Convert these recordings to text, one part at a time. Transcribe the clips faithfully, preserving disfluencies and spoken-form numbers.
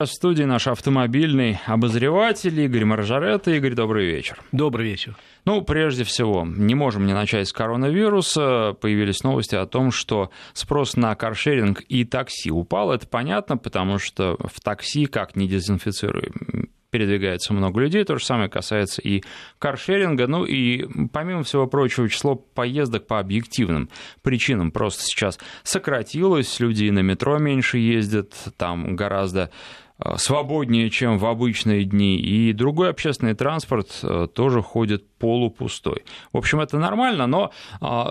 В студии наш автомобильный обозреватель Игорь Маржаретта. Игорь, добрый вечер. Добрый вечер. Ну, прежде всего, не можем не начать с коронавируса. Появились новости о том, что спрос на каршеринг и такси упал. Это понятно, потому что в такси, как не дезинфицируй, передвигается много людей. То же самое касается и каршеринга. Ну и, помимо всего прочего, число поездок по объективным причинам просто сейчас сократилось. Люди на метро меньше ездят, там гораздо свободнее, чем в обычные дни, и другой общественный транспорт тоже ходит полупустой. В общем, это нормально, но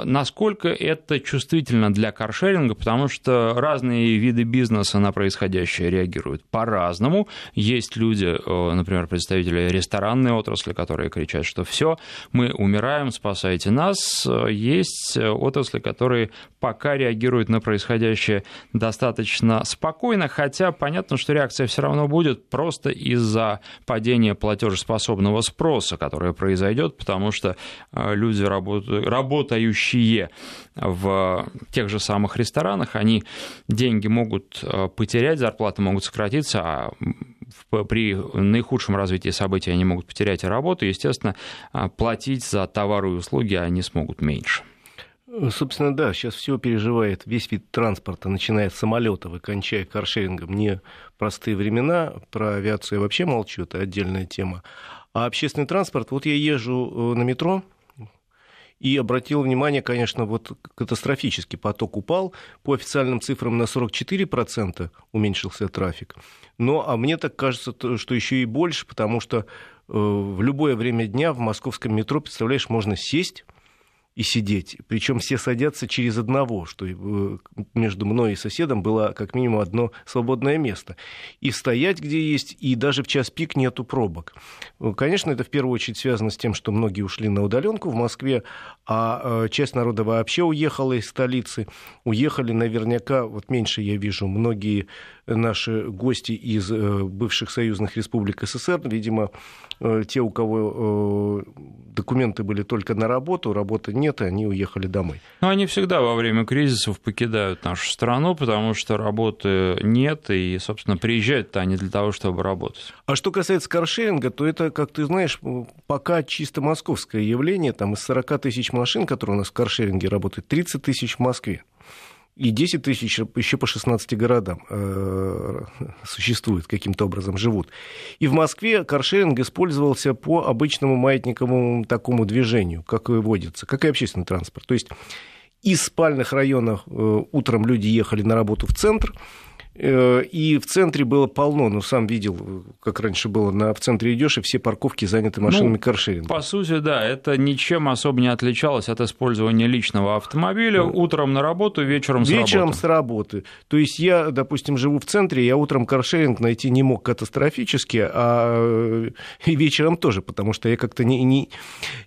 насколько это чувствительно для каршеринга, потому что разные виды бизнеса на происходящее реагируют по-разному. Есть люди, например, представители ресторанной отрасли, которые кричат, что все, мы умираем, спасайте нас. Есть отрасли, которые пока реагируют на происходящее достаточно спокойно, хотя понятно, что реакция все все равно будет просто из-за падения платежеспособного спроса, которое произойдет, потому что люди, работающие в тех же самых ресторанах, они деньги могут потерять, зарплаты могут сократиться, а при наихудшем развитии событий они могут потерять и работу, и, естественно, платить за товары и услуги они смогут меньше. Собственно, да, сейчас все переживает весь вид транспорта, начиная с самолетов и кончая каршерингом. Не простые времена, про авиацию я вообще молчу, это отдельная тема. А общественный транспорт, вот я езжу на метро и обратил внимание, конечно, вот катастрофический поток упал. По официальным цифрам на сорок четыре процента уменьшился трафик. Но а мне так кажется, что еще и больше, потому что в любое время дня в московском метро, представляешь, можно сесть и сидеть. Причем все садятся через одного, что между мной и соседом было как минимум одно свободное место. И стоять, где есть, и даже в час пик нету пробок. Конечно, это в первую очередь связано с тем, что многие ушли на удаленку в Москве, а часть народа вообще уехала из столицы. Уехали наверняка, вот меньше я вижу, многие наши гости из бывших союзных республик СССР, видимо, те, у кого документы были только на работу, работы нет, нет, и они уехали домой. Но они всегда во время кризисов покидают нашу страну, потому что работы нет, и, собственно, приезжают-то они для того, чтобы работать. А что касается каршеринга, то это, как ты знаешь, пока чисто московское явление. Там из сорок тысяч машин, которые у нас в каршеринге работают, тридцать тысяч в Москве. И десять тысяч еще по шестнадцати городам э, существуют, каким-то образом живут. И в Москве каршеринг использовался по обычному маятниковому такому движению, как и водится, как и общественный транспорт. То есть из спальных районов э, утром люди ехали на работу в центр, э, и в центре было полно. Ну, сам видел, как раньше было, на, в центре идешь, и все парковки заняты машинами ну, каршеринга. По сути, да, это ничем особо не отличалось от использования личного автомобиля. Утром на работу, вечером с работы. Вечером с работы. То есть я, допустим, живу в центре, я утром каршеринг найти не мог катастрофически, а и вечером тоже, потому что я как-то не, не,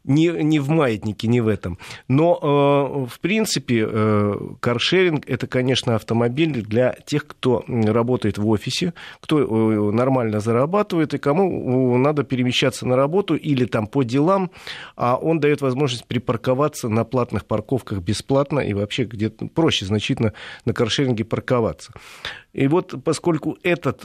не, не в маятнике, не в этом. Но, э, в принципе, В принципе, каршеринг – это, конечно, автомобиль для тех, кто работает в офисе, кто нормально зарабатывает и кому надо перемещаться на работу или там по делам, а он дает возможность припарковаться на платных парковках бесплатно и вообще где-то проще значительно на каршеринге парковаться. И вот поскольку этот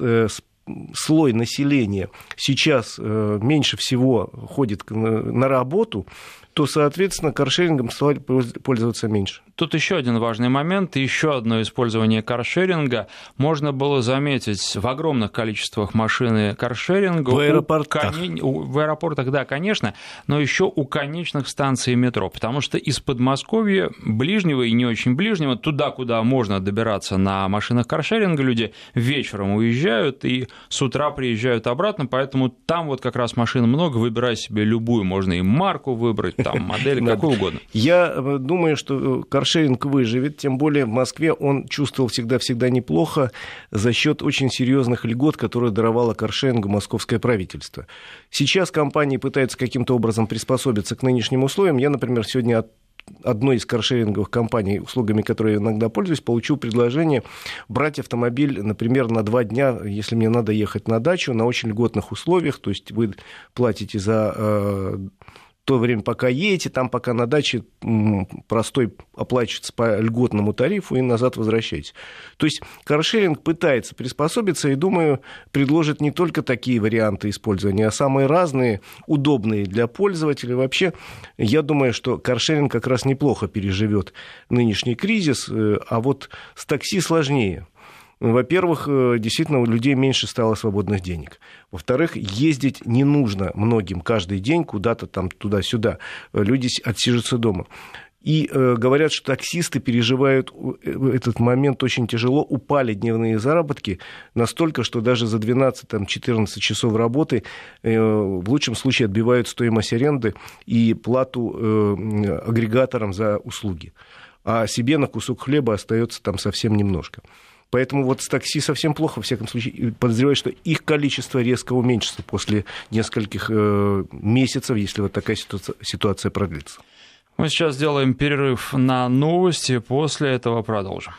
слой населения сейчас меньше всего ходит на работу, то, соответственно, каршерингом стали пользоваться меньше. Тут еще один важный момент, еще одно использование каршеринга. Можно было заметить в огромных количествах машины каршеринга. В аэропортах. У... В аэропортах, да, конечно, но еще у конечных станций метро, потому что из Подмосковья, ближнего и не очень ближнего, туда, куда можно добираться на машинах каршеринга, люди вечером уезжают и с утра приезжают обратно, поэтому там вот как раз машин много, выбирай себе любую, можно и марку выбрать, там модель, какую угодно. Я думаю, что каршеринг выживет, тем более в Москве он чувствовал всегда-всегда неплохо за счет очень серьезных льгот, которые даровало каршерингу московское правительство. Сейчас компании пытаются каким-то образом приспособиться к нынешним условиям. Я, например, сегодня от одной из каршеринговых компаний, услугами которой я иногда пользуюсь, получил предложение брать автомобиль, например, на два дня, если мне надо ехать на дачу, на очень льготных условиях, то есть вы платите за то время, пока едете, там пока на даче простой оплачивается по льготному тарифу и назад возвращаетесь. То есть каршеринг пытается приспособиться и, думаю, предложит не только такие варианты использования, а самые разные, удобные для пользователей. Вообще, я думаю, что каршеринг как раз неплохо переживет нынешний кризис, а вот с такси сложнее. Во-первых, действительно, у людей меньше стало свободных денег. Во-вторых, ездить не нужно многим каждый день куда-то там туда-сюда. Люди отсиживаются дома. И э, говорят, что таксисты переживают этот момент очень тяжело. Упали дневные заработки настолько, что даже за двенадцать-четырнадцать часов работы э, в лучшем случае отбивают стоимость аренды и плату э, агрегаторам за услуги. А себе на кусок хлеба остается там совсем немножко. Поэтому вот с такси совсем плохо, во всяком случае. Подозреваю, что их количество резко уменьшится после нескольких месяцев, если вот такая ситуация продлится. Мы сейчас сделаем перерыв на новости, после этого продолжим.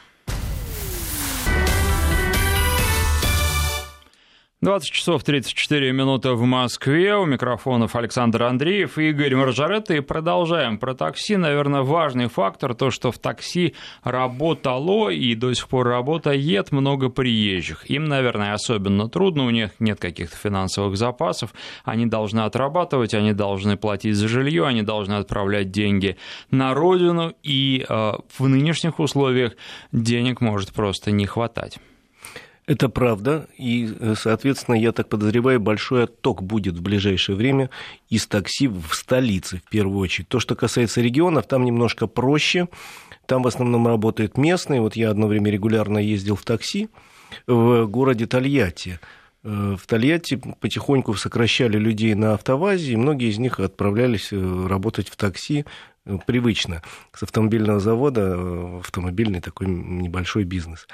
двадцать часов тридцать четыре минуты в Москве. У микрофонов Александр Андреев и Игорь Маржаретта. И продолжаем про такси. Наверное, важный фактор то, что в такси работало и до сих пор работает много приезжих. Им, наверное, особенно трудно. У них нет каких-то финансовых запасов. Они должны отрабатывать, они должны платить за жилье, они должны отправлять деньги на родину. И э, в нынешних условиях денег может просто не хватать. Это правда, и, соответственно, я так подозреваю, большой отток будет в ближайшее время из такси в столице, в первую очередь. То, что касается регионов, там немножко проще, там в основном работают местные. Вот я одно время регулярно ездил в такси в городе Тольятти. В Тольятти потихоньку сокращали людей на автовазе, и многие из них отправлялись работать в такси привычно. С автомобильного завода автомобильный такой небольшой бизнес.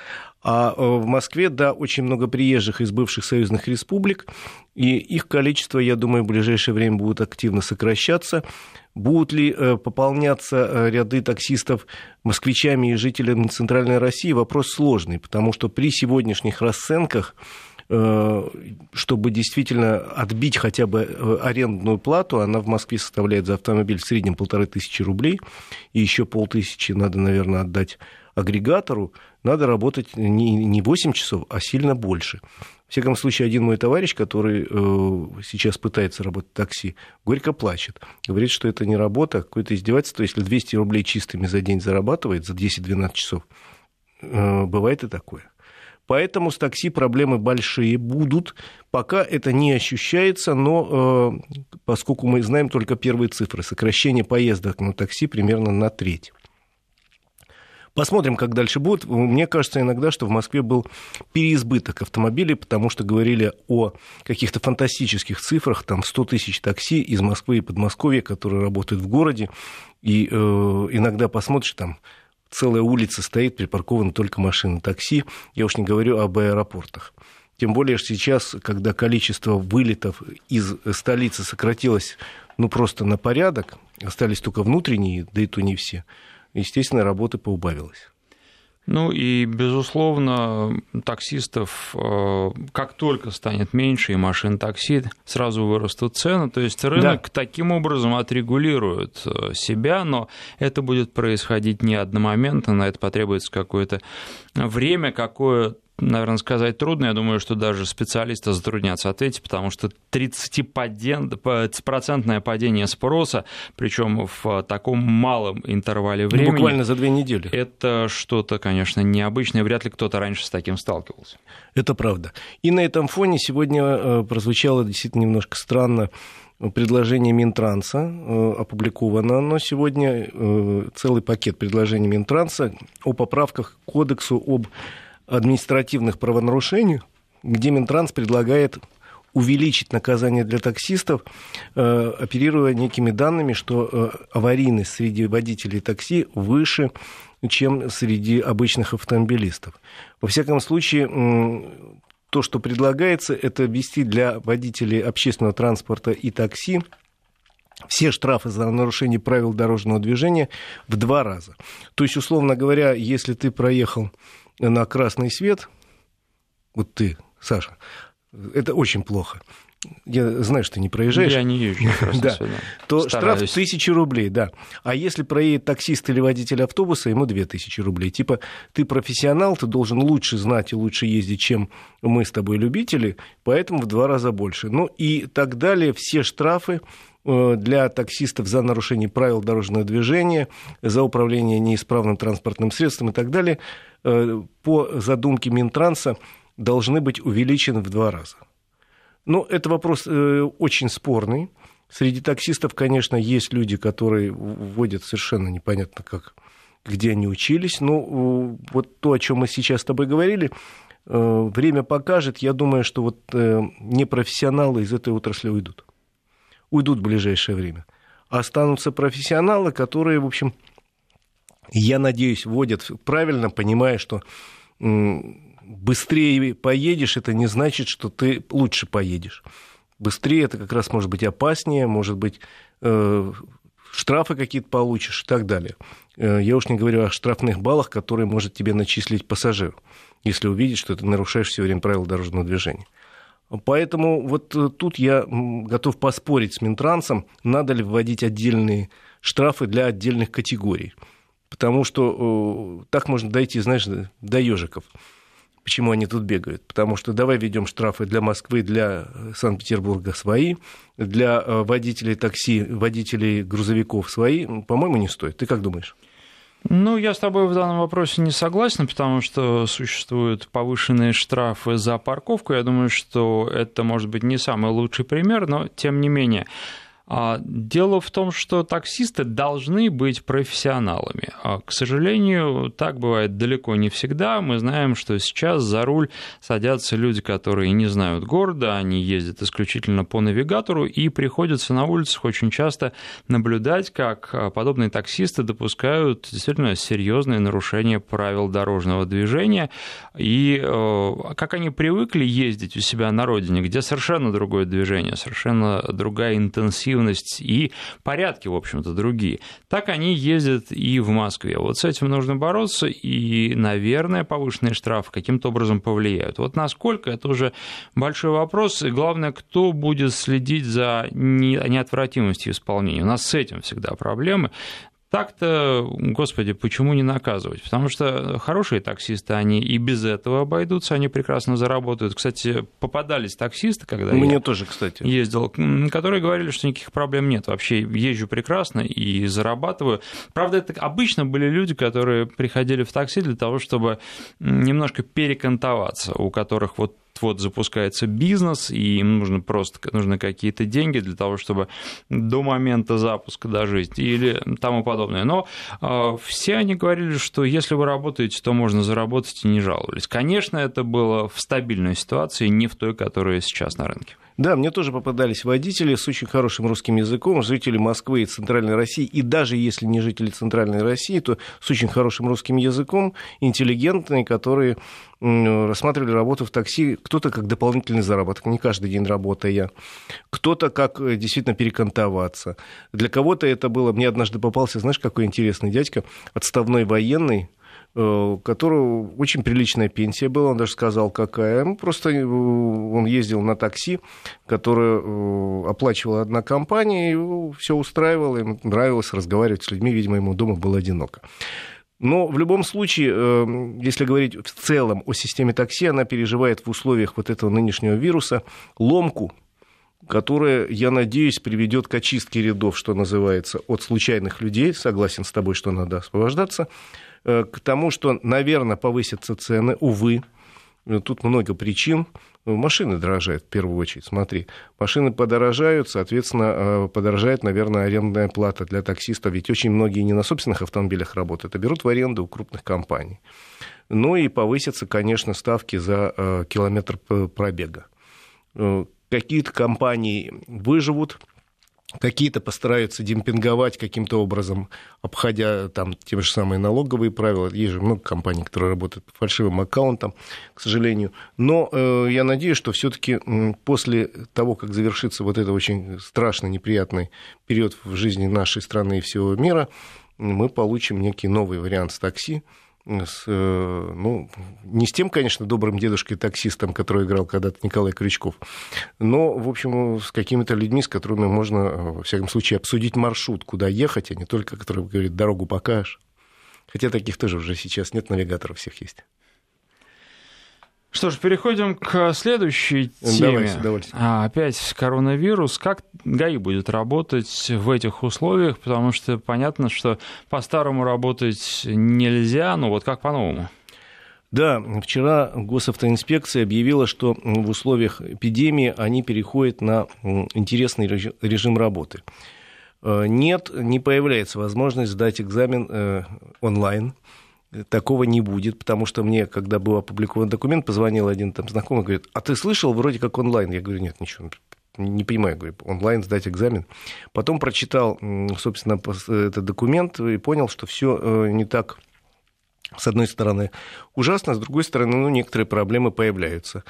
А в Москве, да, очень много приезжих из бывших союзных республик, и их количество, я думаю, в ближайшее время будет активно сокращаться. Будут ли пополняться ряды таксистов москвичами и жителями Центральной России, вопрос сложный, потому что при сегодняшних расценках, чтобы действительно отбить хотя бы арендную плату, она в Москве составляет за автомобиль в среднем полторы тысячи рублей, и еще полтысячи надо, наверное, отдать агрегатору, надо работать не восемь часов, а сильно больше. В всяком случае, один мой товарищ, который сейчас пытается работать в такси, горько плачет. Говорит, что это не работа, а какое-то издевательство. Если двести рублей чистыми за день зарабатывает, за десять-двенадцать часов, бывает и такое. Поэтому с такси проблемы большие будут. Пока это не ощущается, но э, поскольку мы знаем только первые цифры, сокращение поездок на такси примерно на треть. Посмотрим, как дальше будет. Мне кажется иногда, что в Москве был переизбыток автомобилей, потому что говорили о каких-то фантастических цифрах, там сто тысяч такси из Москвы и Подмосковья, которые работают в городе, и э, иногда посмотришь там, целая улица стоит, припаркована только машина такси. Я уж не говорю об аэропортах. Тем более сейчас, когда количество вылетов из столицы сократилось ну просто на порядок, остались только внутренние, да и то не все, естественно, работы поубавилось. Ну и, безусловно, таксистов, как только станет меньше и машин такси, сразу вырастут цены. То есть рынок да. таким образом отрегулирует себя, но это будет происходить не одномоментно, на это потребуется какое-то время, какое, наверное, сказать трудно. Я думаю, что даже специалисты затруднятся ответить, потому что тридцатипроцентное падение спроса, причем в таком малом интервале времени. Ну, буквально за две недели. Это что-то, конечно, необычное. Вряд ли кто-то раньше с таким сталкивался. Это правда. И на этом фоне сегодня прозвучало действительно немножко странно предложение Минтранса, опубликовано оно сегодня, целый пакет предложений Минтранса о поправках к кодексу об административных правонарушений, где Минтранс предлагает увеличить наказание для таксистов, оперируя некими данными, что аварийность среди водителей такси выше, чем среди обычных автомобилистов. Во всяком случае, то, что предлагается, это ввести для водителей общественного транспорта и такси все штрафы за нарушение правил дорожного движения в два раза. То есть, условно говоря, если ты проехал на красный свет, вот ты, Саша, это очень плохо. я знаю, что ты не проезжаешь. Я не езжу. Да. То штраф тысяча рублей, да. А если проедет таксист или водитель автобуса, ему две тысячи рублей. Типа, ты профессионал, ты должен лучше знать и лучше ездить, чем мы с тобой любители, поэтому в два раза больше. Ну и так далее, все штрафы для таксистов за нарушение правил дорожного движения, за управление неисправным транспортным средством и так далее, по задумке Минтранса, должны быть увеличены в два раза. Ну, это вопрос э, очень спорный. Среди таксистов, конечно, есть люди, которые вводят совершенно непонятно как, где они учились. Но э, вот то, о чем мы сейчас с тобой говорили, э, время покажет. Я думаю, что вот э, непрофессионалы из этой отрасли уйдут. Уйдут в ближайшее время. Останутся профессионалы, которые, в общем, я надеюсь, вводят правильно, понимая, что... Э, Быстрее поедешь, это не значит, что ты лучше поедешь. Быстрее это как раз может быть опаснее, может быть, э, штрафы какие-то получишь и так далее. Э, я уж не говорю о штрафных баллах, которые может тебе начислить пассажир, если увидит, что ты нарушаешь все время правила дорожного движения. Поэтому вот тут я готов поспорить с Минтрансом, надо ли вводить отдельные штрафы для отдельных категорий. Потому что э, так можно дойти, знаешь, до ежиков. Почему они тут бегают? Потому что давай введем штрафы для Москвы, для Санкт-Петербурга свои, для водителей такси, водителей грузовиков свои. По-моему, не стоит. Ты как думаешь? Ну, я с тобой в данном вопросе не согласен, потому что существуют повышенные штрафы за парковку. Я думаю, что это, может быть, не самый лучший пример, но тем не менее... Дело в том, что таксисты должны быть профессионалами. К сожалению, так бывает далеко не всегда. Мы знаем, что сейчас за руль садятся люди, которые не знают города, они ездят исключительно по навигатору, и приходится на улицах очень часто наблюдать, как подобные таксисты допускают действительно серьезные нарушения правил дорожного движения, и как они привыкли ездить у себя на родине, где совершенно другое движение, совершенно другая интенсивность, и порядки, в общем-то, другие. Так они ездят и в Москве. Вот с этим нужно бороться, и, наверное, повышенные штрафы каким-то образом повлияют. Вот насколько, это уже большой вопрос, и главное, кто будет следить за неотвратимостью исполнения. У нас с этим всегда проблемы. Так-то, господи, почему не наказывать? Потому что хорошие таксисты, они и без этого обойдутся, они прекрасно заработают. Кстати, попадались таксисты, когда Мне я тоже, кстати. ездил, которые говорили, что никаких проблем нет. Вообще езжу прекрасно и зарабатываю. Правда, это обычно были люди, которые приходили в такси для того, чтобы немножко перекантоваться, у которых вот вот запускается бизнес, и им нужно просто нужны какие-то деньги для того, чтобы до момента запуска дожить или тому подобное. Но э, все они говорили, что если вы работаете, то можно заработать, и не жаловались. Конечно, это было в стабильной ситуации, не в той, которая сейчас на рынке. Да, мне тоже попадались водители с очень хорошим русским языком, жители Москвы и Центральной России, и даже если не жители Центральной России, то с очень хорошим русским языком, интеллигентные, которые рассматривали работу в такси, кто-то как дополнительный заработок, не каждый день работая, кто-то как действительно перекантоваться. Для кого-то это было... Мне однажды попался, знаешь, какой интересный дядька, отставной военный, у которого очень приличная пенсия была, он даже сказал, какая. Ну, просто он ездил на такси, которое оплачивала одна компания, его все устраивало, ему нравилось разговаривать с людьми, видимо, ему дома было одиноко. Но в любом случае, если говорить в целом о системе такси, она переживает в условиях вот этого нынешнего вируса ломку, которая, я надеюсь, приведет к очистке рядов, что называется, от случайных людей. Согласен с тобой, что надо освобождаться. К тому, что, наверное, повысятся цены, увы, тут много причин. Машины дорожают в первую очередь, смотри. Машины подорожают, соответственно, подорожает, наверное, арендная плата для таксистов. Ведь очень многие не на собственных автомобилях работают, а берут в аренду у крупных компаний. Ну и повысятся, конечно, ставки за километр пробега. Какие-то компании выживут, какие-то постараются демпинговать каким-то образом, обходя там те же самые налоговые правила. Есть же много компаний, которые работают по фальшивым аккаунтам, к сожалению. Но э, я надеюсь, что все-таки после того, как завершится вот этот очень страшный, неприятный период в жизни нашей страны и всего мира, мы получим некий новый вариант с такси, С, ну, не с тем, конечно, добрым дедушкой-таксистом, который играл когда-то Николай Крючков, но, в общем, с какими-то людьми, с которыми можно, во всяком случае, обсудить маршрут, куда ехать, а не только, который говорит, дорогу покажешь. Хотя таких тоже уже сейчас нет, навигаторов всех есть. Что ж, переходим к следующей теме. Давай, а, опять коронавирус. Как ГАИ будет работать в этих условиях? Потому что понятно, что по-старому работать нельзя, но вот как по-новому? Да, вчера госавтоинспекция объявила, что в условиях эпидемии они переходят на интересный режим работы. Нет, не появляется возможность сдать экзамен онлайн. Такого не будет, потому что мне, когда был опубликован документ, позвонил один там знакомый, говорит, а ты слышал, вроде как онлайн? Я говорю, нет, ничего, не понимаю, говорю, онлайн сдать экзамен. Потом прочитал, собственно, этот документ и понял, что все не так, с одной стороны, ужасно, с другой стороны, ну, некоторые проблемы появляются.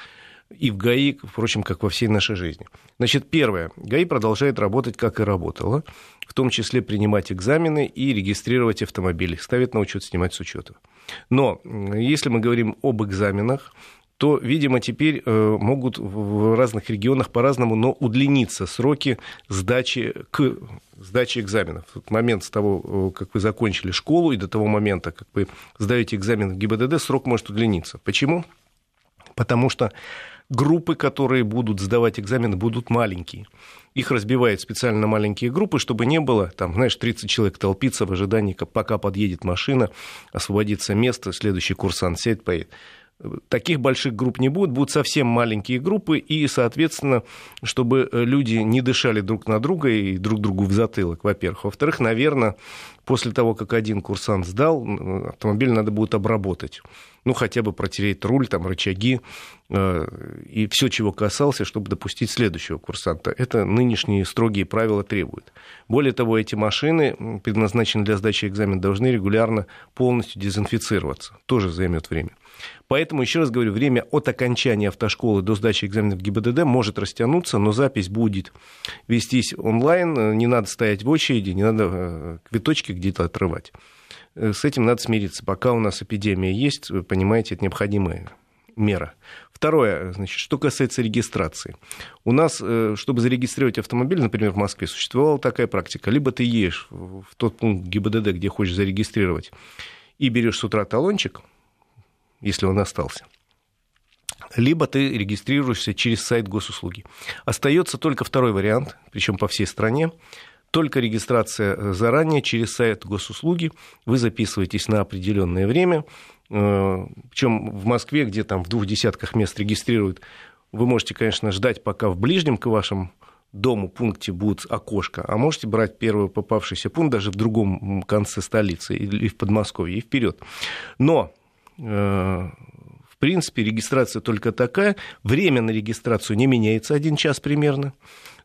И в ГАИ, впрочем, как во всей нашей жизни. Значит, первое. ГАИ продолжает работать, как и работало, в том числе принимать экзамены и регистрировать автомобили, ставить на учет, снимать с учета. Но если мы говорим об экзаменах, то, видимо, теперь могут в разных регионах по-разному, но удлиниться сроки сдачи, к сдаче экзаменов. В момент с того, как вы закончили школу, и до того момента, как вы сдаете экзамен в ГИБДД, срок может удлиниться. Почему? Потому что группы, которые будут сдавать экзамены, будут маленькие. Их разбивают специально на маленькие группы, чтобы не было, там, знаешь, тридцать человек толпится в ожидании, пока подъедет машина, освободится место, следующий курсант сядет, поедет. Таких больших групп не будет, будут совсем маленькие группы, и, соответственно, чтобы люди не дышали друг на друга и друг другу в затылок, во-первых. Во-вторых, наверное, после того, как один курсант сдал, автомобиль надо будет обработать. Ну, хотя бы протереть руль, там, рычаги э, и все, чего касался, чтобы допустить следующего курсанта. Это нынешние строгие правила требуют. Более того, эти машины, предназначенные для сдачи экзамена, должны регулярно полностью дезинфицироваться. Тоже займет время. Поэтому, еще раз говорю, время от окончания автошколы до сдачи экзаменов в ГИБДД может растянуться, но запись будет вестись онлайн, не надо стоять в очереди, не надо квиточки где-то отрывать. С этим надо смириться. Пока у нас эпидемия есть, вы понимаете, это необходимая мера. Второе, значит, что касается регистрации. У нас, чтобы зарегистрировать автомобиль, например, в Москве, существовала такая практика. Либо ты едешь в тот пункт ГИБДД, где хочешь зарегистрировать, и берешь с утра талончик, если он остался. Либо ты регистрируешься через сайт госуслуги. Остается только второй вариант, причем по всей стране. Только регистрация заранее через сайт госуслуги. Вы записываетесь на определенное время. Причем в Москве, где там в двух десятках мест регистрируют, вы можете, конечно, ждать, пока в ближнем к вашему дому пункте будет окошко. А можете брать первый попавшийся пункт даже в другом конце столицы или в Подмосковье, и вперед. Но, в принципе, регистрация только такая. Время на регистрацию не меняется, один час примерно.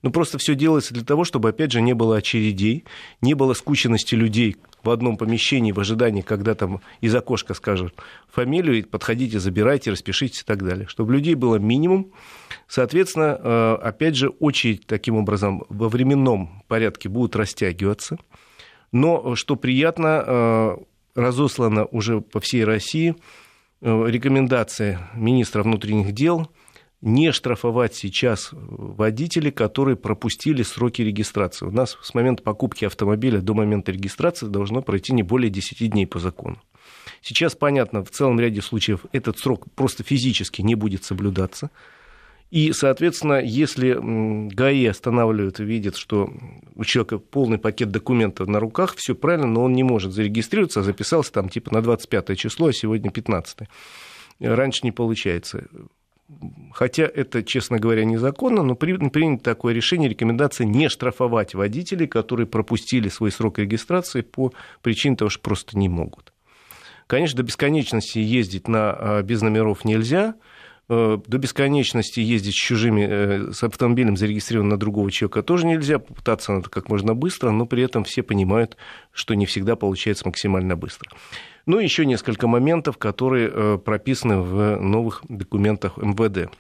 Ну, просто все делается для того, чтобы, опять же, не было очередей, не было скученности людей в одном помещении в ожидании, когда там из окошка скажут фамилию, и подходите, забирайте, распишитесь и так далее. Чтобы людей было минимум. Соответственно, опять же, очередь таким образом во временном порядке будет растягиваться. Но, что приятно, разослана уже по всей России рекомендация министра внутренних дел не штрафовать сейчас водителей, которые пропустили сроки регистрации. У нас с момента покупки автомобиля до момента регистрации должно пройти не более десять дней по закону. Сейчас, понятно, в целом ряде случаев этот срок просто физически не будет соблюдаться. И, соответственно, если ГАИ останавливают и видят, что у человека полный пакет документов на руках, все правильно, но он не может зарегистрироваться, а записался там типа на двадцать пятое число, а сегодня пятнадцатое. Раньше не получается. Хотя это, честно говоря, незаконно, но принято такое решение, рекомендация не штрафовать водителей, которые пропустили свой срок регистрации по причине того, что просто не могут. Конечно, до бесконечности ездить на, без номеров нельзя, до бесконечности ездить с чужими, с автомобилем, зарегистрированным на другого человека, тоже нельзя, попытаться надо как можно быстро, но при этом все понимают, что не всегда получается максимально быстро. Ну, еще несколько моментов, которые прописаны в новых документах МВД.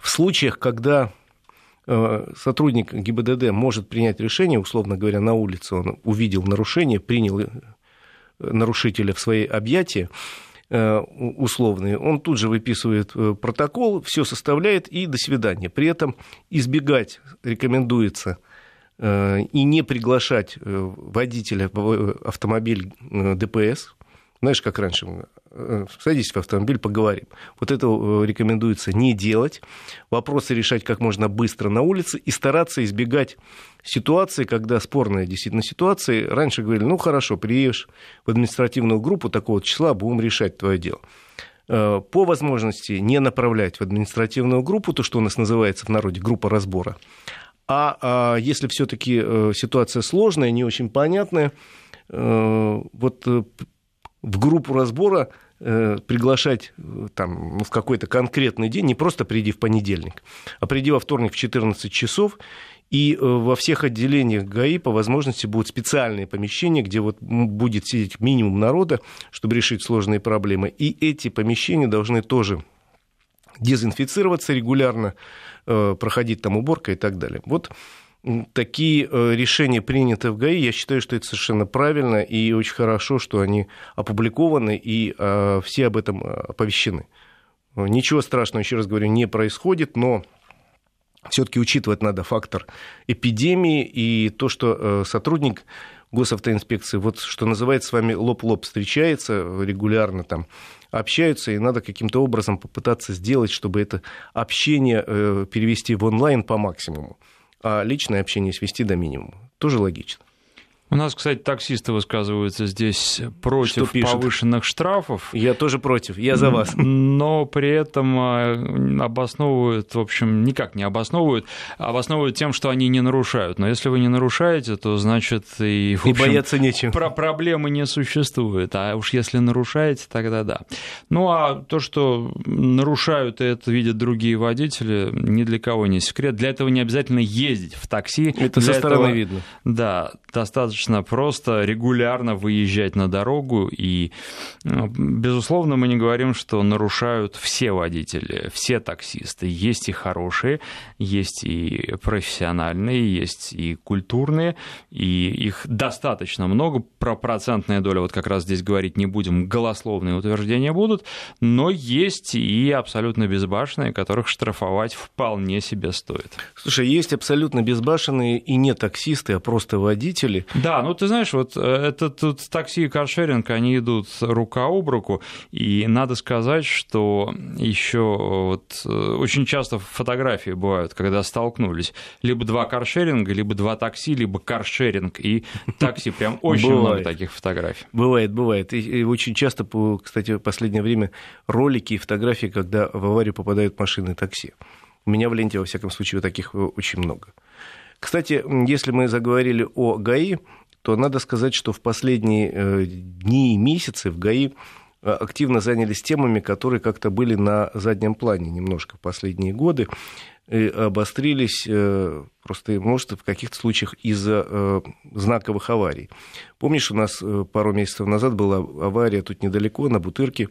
В случаях, когда сотрудник ГИБДД может принять решение, условно говоря, на улице он увидел нарушение, принял нарушителя в свои объятия условные, он тут же выписывает протокол, все составляет и до свидания. При этом избегать рекомендуется и не приглашать водителя в автомобиль ДПС. Знаешь, как раньше, садись в автомобиль, поговорим. Вот это рекомендуется не делать. Вопросы решать как можно быстро на улице и стараться избегать ситуации, когда спорная действительно ситуация. Раньше говорили, ну хорошо, приедешь в административную группу такого числа, будем решать твое дело. По возможности не направлять в административную группу, то, что у нас называется в народе группа разбора. А если все-таки ситуация сложная, не очень понятная, вот в группу разбора э, приглашать э, там, в какой-то конкретный день, не просто приди в понедельник, а приди во вторник в четырнадцать часов, и э, во всех отделениях ГАИ по возможности будут специальные помещения, где вот будет сидеть минимум народа, чтобы решить сложные проблемы. И эти помещения должны тоже дезинфицироваться регулярно, э, проходить там уборка и так далее. Вот такие решения приняты в ГАИ. Я считаю, что это совершенно правильно и очень хорошо, что они опубликованы и все об этом оповещены. Ничего страшного, еще раз говорю, не происходит, но все-таки учитывать надо фактор эпидемии и то, что сотрудник госавтоинспекции, вот что называется, с вами лоб-лоб встречается, регулярно там общаются, и надо каким-то образом попытаться сделать, чтобы это общение перевести в онлайн по максимуму, а личное общение свести до минимума. Тоже логично. У нас, кстати, таксисты высказываются здесь против повышенных штрафов. Я тоже против, я за вас. Но при этом обосновывают, в общем, никак не обосновывают, обосновывают тем, что они не нарушают. Но если вы не нарушаете, то, значит, и, в общем, и бояться нечем. Про проблемы не существует. А уж если нарушаете, тогда да. Ну, а то, что нарушают, и это видят другие водители, ни для кого не секрет. Для этого не обязательно ездить в такси. Это со стороны видно. Да, достаточно просто регулярно выезжать на дорогу, и, безусловно, мы не говорим, что нарушают все водители, все таксисты. Есть и хорошие, есть и профессиональные, есть и культурные, и их достаточно много. Про процентную долю вот как раз здесь говорить не будем, голословные утверждения будут, но есть и абсолютно безбашенные, которых штрафовать вполне себе стоит. Слушай, есть абсолютно безбашенные и не таксисты, а просто водители. Да, ну ты знаешь, вот это тут такси и каршеринг, они идут рука об руку, и надо сказать, что еще вот очень часто фотографии бывают, когда столкнулись либо два каршеринга, либо два такси, либо каршеринг и такси, прям очень много таких фотографий. Бывает, бывает, и очень часто, кстати, в последнее время ролики и фотографии, когда в аварию попадают машины и такси. У меня в ленте, во всяком случае, таких очень много. Кстати, если мы заговорили о ГАИ, то надо сказать, что в последние дни и месяцы в ГАИ активно занялись темами, которые как-то были на заднем плане немножко в последние годы, и обострились просто, может, в каких-то случаях из-за знаковых аварий. Помнишь, у нас пару месяцев назад была авария тут недалеко, на Бутырке,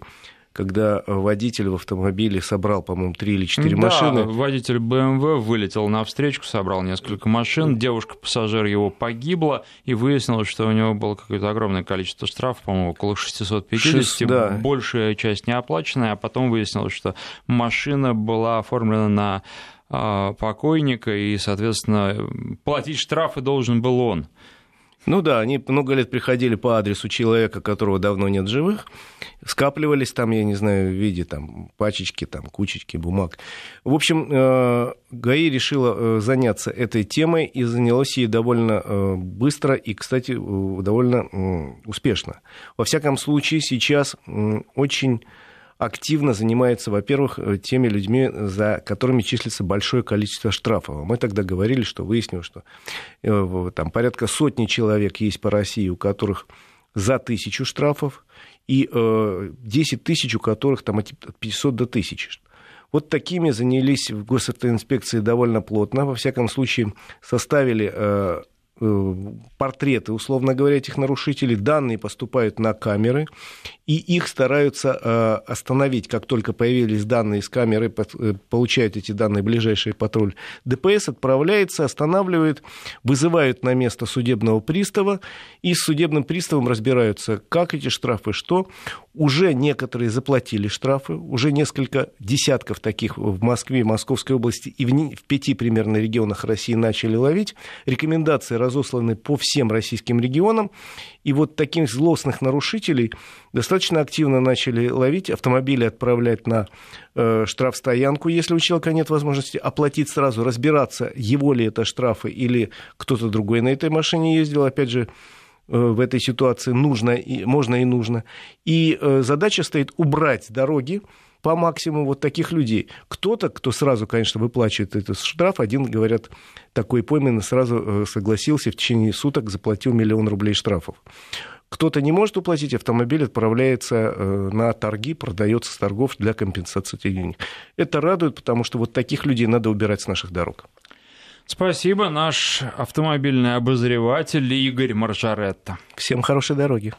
когда водитель в автомобиле собрал, по-моему, три или четыре да, машины. Водитель бэ эм вэ вылетел навстречу, собрал несколько машин, девушка-пассажир его погибла, и выяснилось, что у него было какое-то огромное количество штрафов, по-моему, около шестьсот пятьдесят, да. Большая часть неоплаченная, а потом выяснилось, что машина была оформлена на покойника, и, соответственно, платить штрафы должен был он. Ну да, они много лет приходили по адресу человека, которого давно нет живых, скапливались там, я не знаю, в виде там, пачечки, там, кучечки, бумаг. В общем, ГАИ решила заняться этой темой и занялась ей довольно быстро и, кстати, довольно успешно. Во всяком случае, сейчас очень активно занимается, во-первых, теми людьми, за которыми числится большое количество штрафов. Мы тогда говорили, что выяснилось, что там порядка сотни человек есть по России, у которых за тысячу штрафов, и десять тысяч, у которых там от пятисот до тысячи. Вот такими занялись в госавтоинспекции довольно плотно. Во всяком случае, составили портреты, условно говоря, этих нарушителей, данные поступают на камеры, и их стараются остановить. Как только появились данные с камеры, получают эти данные ближайший патруль ДПС, отправляется, останавливает, вызывают на место судебного пристава, и с судебным приставом разбираются, как эти штрафы, что. Уже некоторые заплатили штрафы, уже несколько десятков таких в Москве, Московской области и в пяти примерно регионах России начали ловить. Рекомендации разосланы по всем российским регионам. И вот таких злостных нарушителей достаточно активно начали ловить, автомобили отправлять на э, штрафстоянку, если у человека нет возможности оплатить сразу, разбираться, его ли это штрафы или кто-то другой на этой машине ездил. Опять же, э, в этой ситуации нужно и, можно и нужно. И э, задача стоит убрать с дороги по максимуму вот таких людей. Кто-то, кто сразу, конечно, выплачивает этот штраф, один, говорят, такой пойманный сразу согласился, в течение суток заплатил миллион рублей штрафов. Кто-то не может уплатить, автомобиль отправляется на торги, продается с торгов для компенсации этих денег. Это радует, потому что вот таких людей надо убирать с наших дорог. Спасибо, наш автомобильный обозреватель Игорь Маржаретта. Всем хорошей дороги.